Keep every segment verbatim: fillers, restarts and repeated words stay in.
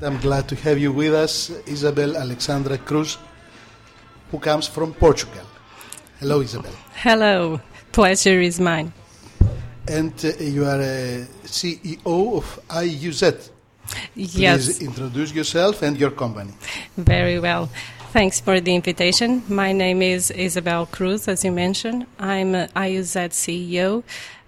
I'm glad to have you with us, Isabel Alexandra Cruz, who comes from Portugal. Hello, Isabel. Hello. Pleasure is mine. And uh, you are a C E O of I U Z. Yes. Please introduce yourself and your company. Very well. Thanks for the invitation. My name is Isabel Cruz, as you mentioned. I'm an I U Z C E O.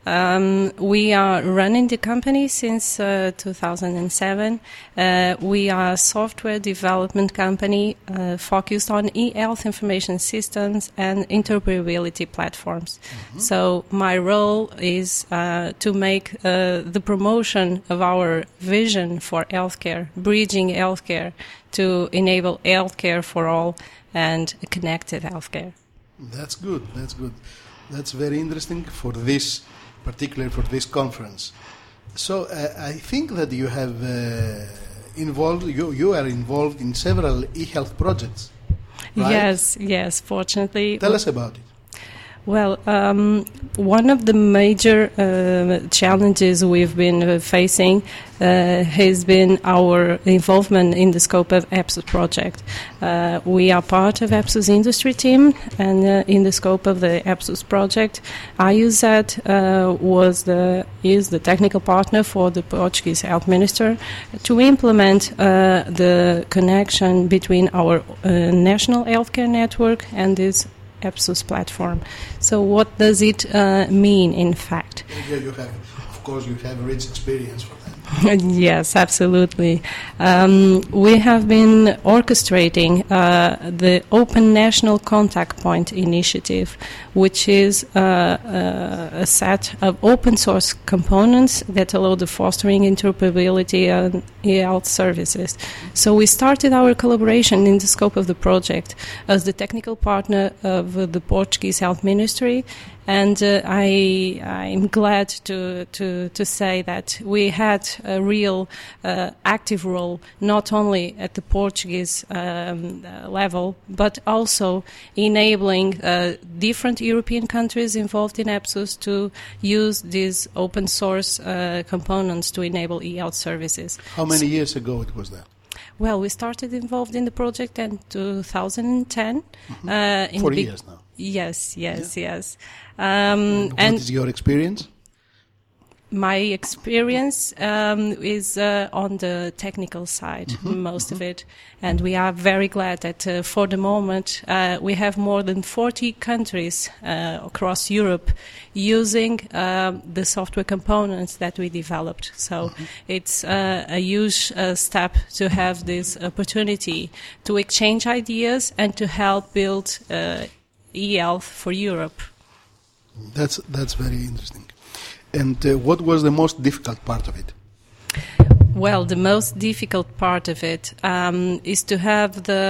Um, we are running the company since uh, two thousand seven. Uh, we are a software development company uh, focused on e-health information systems and interoperability platforms. Mm-hmm. So my role is uh, to make uh, the promotion of our vision for healthcare, bridging healthcare to enable healthcare for all and connected healthcare. That's good. That's good. That's very interesting for this. particularly for this conference. So uh, I think that you have uh, involved, you, you are involved in several e-health projects, right? Yes, yes, fortunately. Tell us about it. Well, um, one of the major uh, challenges we've been facing uh, has been our involvement in the scope of E P S O S project. Uh, we are part of E P S O S industry team, and uh, in the scope of the E P S O S project, I U Z uh, was the is the technical partner for the Portuguese Health Minister to implement uh, the connection between our uh, national healthcare network and this E P S O S platform. So what does it uh, mean, in fact? Yeah, you have, of course, you have rich experience for that. Yes, absolutely. Um, we have been orchestrating uh, the Open National Contact Point Initiative, which is uh, uh, a set of open source components that allow the fostering interoperability and e-health services. So we started our collaboration in the scope of the project as the technical partner of the Portuguese Health Ministry, and uh, I I'm glad to to to say that we had a real uh, active role, not only at the Portuguese um, level, but also enabling uh, different European countries involved in E P S O S to use these open source uh, components to enable e-health services. How many years ago it was that? Well, we started involved in the project in two thousand ten. Mm-hmm. uh, in Four be- years now. Yes, yes, yeah. yes. Um, and what and is your experience? My experience um, is uh, on the technical side, mm-hmm. most mm-hmm. of it. And we are very glad that uh, for the moment uh, we have more than forty countries uh, across Europe using uh, the software components that we developed. So mm-hmm. it's uh, a huge uh, step to have this opportunity to exchange ideas and to help build uh, e-health for Europe. That's, that's very interesting. And uh, what was the most difficult part of it? Well, the most difficult part of it um, is to have the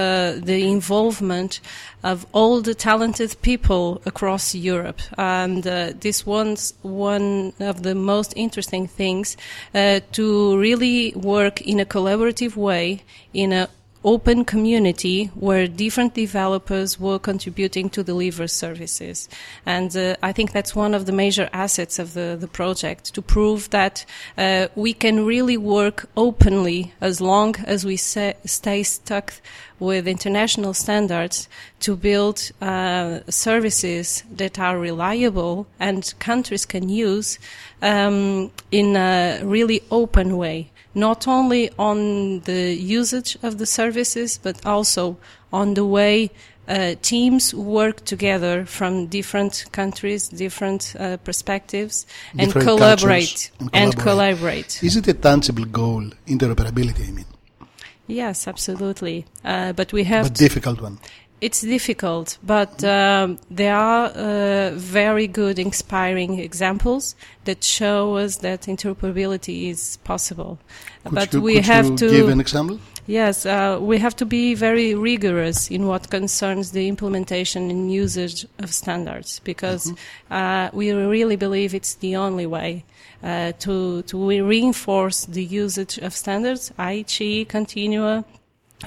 the involvement of all the talented people across Europe, and uh, this one's one of the most interesting things uh, to really work in a collaborative way in a open community where different developers were contributing to deliver services. And uh, I think that's one of the major assets of the, the project, to prove that uh, we can really work openly as long as we se- stay stuck with international standards to build uh, services that are reliable and countries can use um, in a really open way, not only on the usage of the services, but also on the way uh, teams work together from different countries, different uh, perspectives, different and, collaborate, and collaborate and collaborate. Is it a tangible goal, interoperability, I mean? Yes, absolutely. Uh, but we have... But difficult one. It's difficult, but um, there are uh, very good, inspiring examples that show us that interoperability is possible. Could but you, we could have you to give an example? Yes, uh, we have to be very rigorous in what concerns the implementation and usage of standards, because mm-hmm. uh, we really believe it's the only way uh, to to reinforce the usage of standards. I H E, Continua.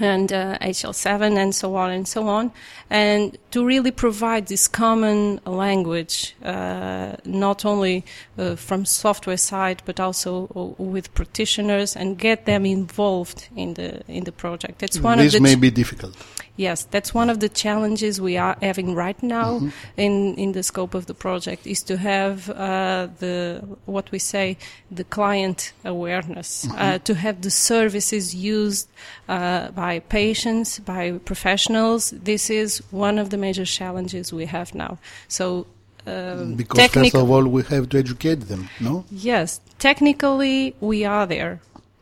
and uh, H L seven and so on and so on, and to really provide this common language, uh, not only uh, from software side but also uh, with practitioners, and get them involved in the in the project. That's one this of the. This may ch- be difficult. Yes, that's one of the challenges we are having right now mm-hmm. in in the scope of the project, is to have uh, the what we say the client awareness, mm-hmm. uh, to have the services used uh, by. By patients, by professionals. This is one of the major challenges we have now. So, um, because technic- first of all, we have to educate them, no? Yes, technically we are there,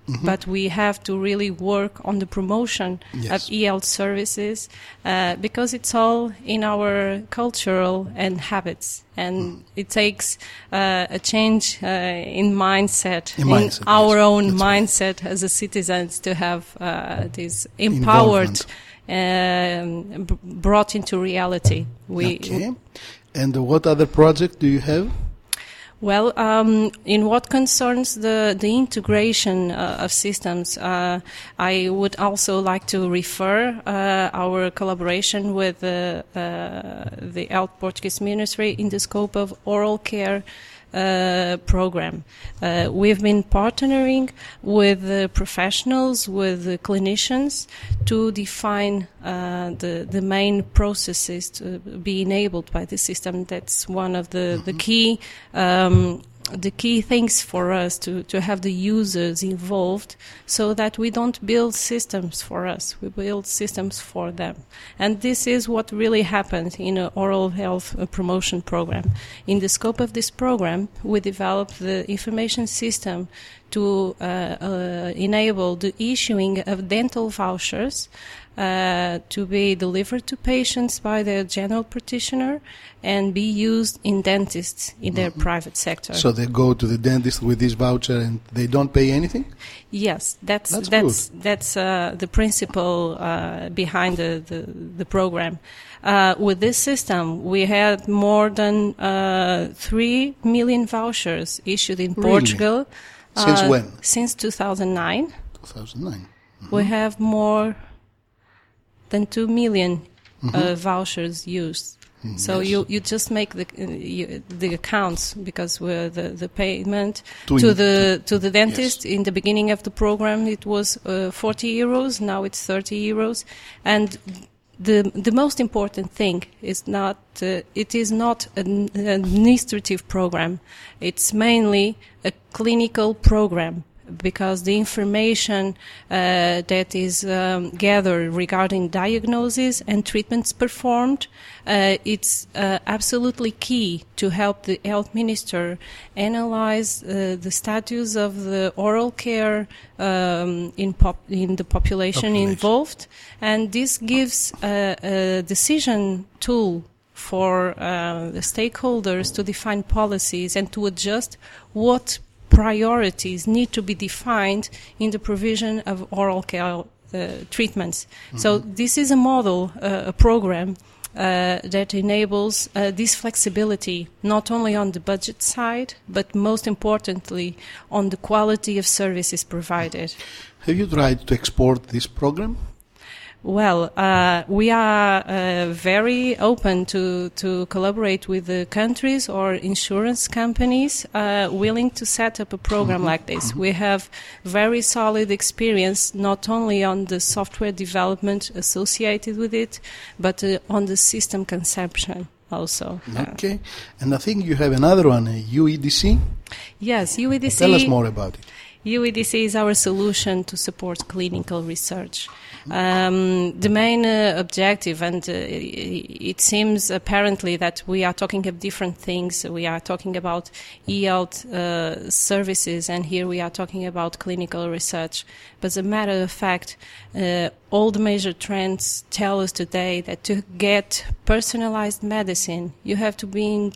mm-hmm. but we have to really work on the promotion yes. of E L services uh, because it's all in our cultural and habits, and mm. it takes uh, a change uh, in mindset, in, in mindset, our yes. own That's mindset right. as a citizens, to have uh, this empowered, um, b- brought into reality. We okay. And what other project do you have? Well, um, in what concerns the, the integration uh, of systems, uh, I would also like to refer uh, our collaboration with uh, uh, the Health Portuguese Ministry in the scope of oral care uh, program. Uh, we've been partnering with uh, professionals, with uh, clinicians, to define uh, the, the main processes to be enabled by the system. That's one of the, the key um, the key things for us to, to have the users involved, so that we don't build systems for us, we build systems for them. And this is what really happened in an oral health promotion program. In the scope of this program, we developed the information system to uh, uh, enable the issuing of dental vouchers uh, to be delivered to patients by their general practitioner and be used in dentists in their mm-hmm. private sector. So they go to the dentist with this voucher and they don't pay anything? Yes, that's that's that's, that's uh, the principle uh, behind the, the, the program. Uh, with this system, we had more than uh, three million vouchers issued in really? Portugal. Since uh, when? Since two thousand nine. two thousand nine. Mm-hmm. We have more than two million mm-hmm. uh, vouchers used. Mm, so yes. you, you just make the uh, you, the accounts, because we're the, the payment to, to in, the to the dentist yes. in the beginning of the program it was uh, forty euros, now it's thirty euros, and the the most important thing is not uh, it is not an administrative program, it's mainly a clinical program, because the information uh, that is um, gathered regarding diagnoses and treatments performed, uh, it's uh, absolutely key to help the health minister analyze uh, the status of the oral care um, in, pop- in the population, population involved, and this gives a, a decision tool for uh, the stakeholders to define policies and to adjust what priorities need to be defined in the provision of oral care uh, treatments. Mm-hmm. So this is a model, uh, a program uh, that enables uh, this flexibility, not only on the budget side, but most importantly on the quality of services provided. Have you tried to export this program? Well, uh, we are uh, very open to, to collaborate with the countries or insurance companies uh, willing to set up a program mm-hmm. like this. We have very solid experience, not only on the software development associated with it, but uh, on the system conception also. Okay. And I think you have another one, a U E D C? Yes, U E D C. Tell us more about it. U E D C is our solution to support clinical research. Um, the main uh, objective, and uh, it seems apparently that we are talking of different things. We are talking about e-health uh, services, and here we are talking about clinical research. But as a matter of fact, uh, all the major trends tell us today that to get personalized medicine, you have to bring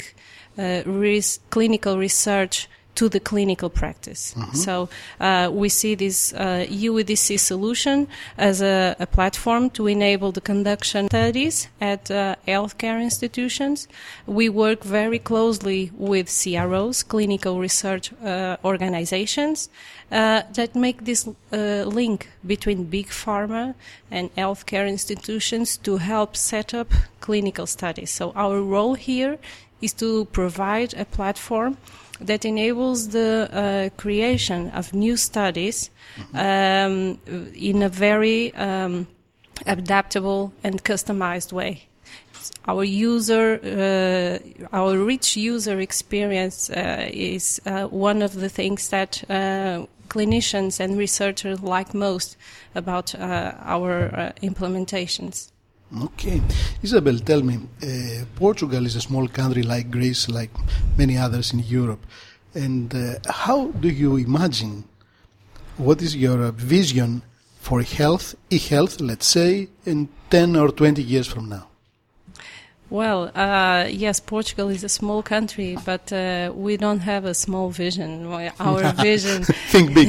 uh, res- clinical research to the clinical practice. Mm-hmm. So uh, we see this uh, U E D C solution as a, a platform to enable the conduction studies at uh, healthcare institutions. We work very closely with C R Os, clinical research uh, organizations, uh, that make this uh, link between big pharma and healthcare institutions to help set up clinical studies. So our role here is to provide a platform that enables the uh, creation of new studies um, in a very um, adaptable and customized way. Our user, uh, our rich user experience uh, is uh, one of the things that uh, clinicians and researchers like most about uh, our uh, implementations. Okay. Isabel, tell me, uh, Portugal is a small country like Greece, like many others in Europe. And uh, how do you imagine, what is your vision for health, e-health, let's say, in ten or twenty years from now? Well, uh, yes, Portugal is a small country, but uh, we don't have a small vision. Our vision, think big.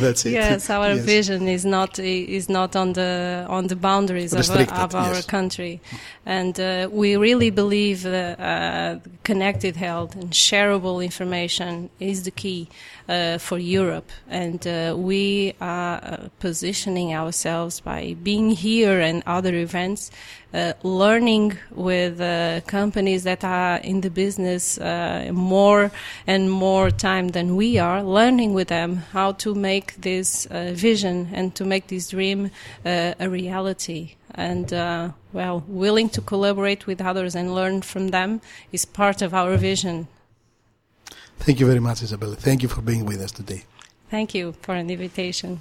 That's it. Yes, our yes. vision is not is not on the on the boundaries Restricted, of, of our yes. country, and uh, we really believe uh, uh, connected health and shareable information is the key uh, for Europe, and uh, we are positioning ourselves by being here and other events. Uh, learning with uh, companies that are in the business uh, more and more time than we are, learning with them how to make this uh, vision and to make this dream uh, a reality. And, uh, well, willing to collaborate with others and learn from them is part of our vision. Thank you very much, Isabel. Thank you for being with us today. Thank you for an invitation.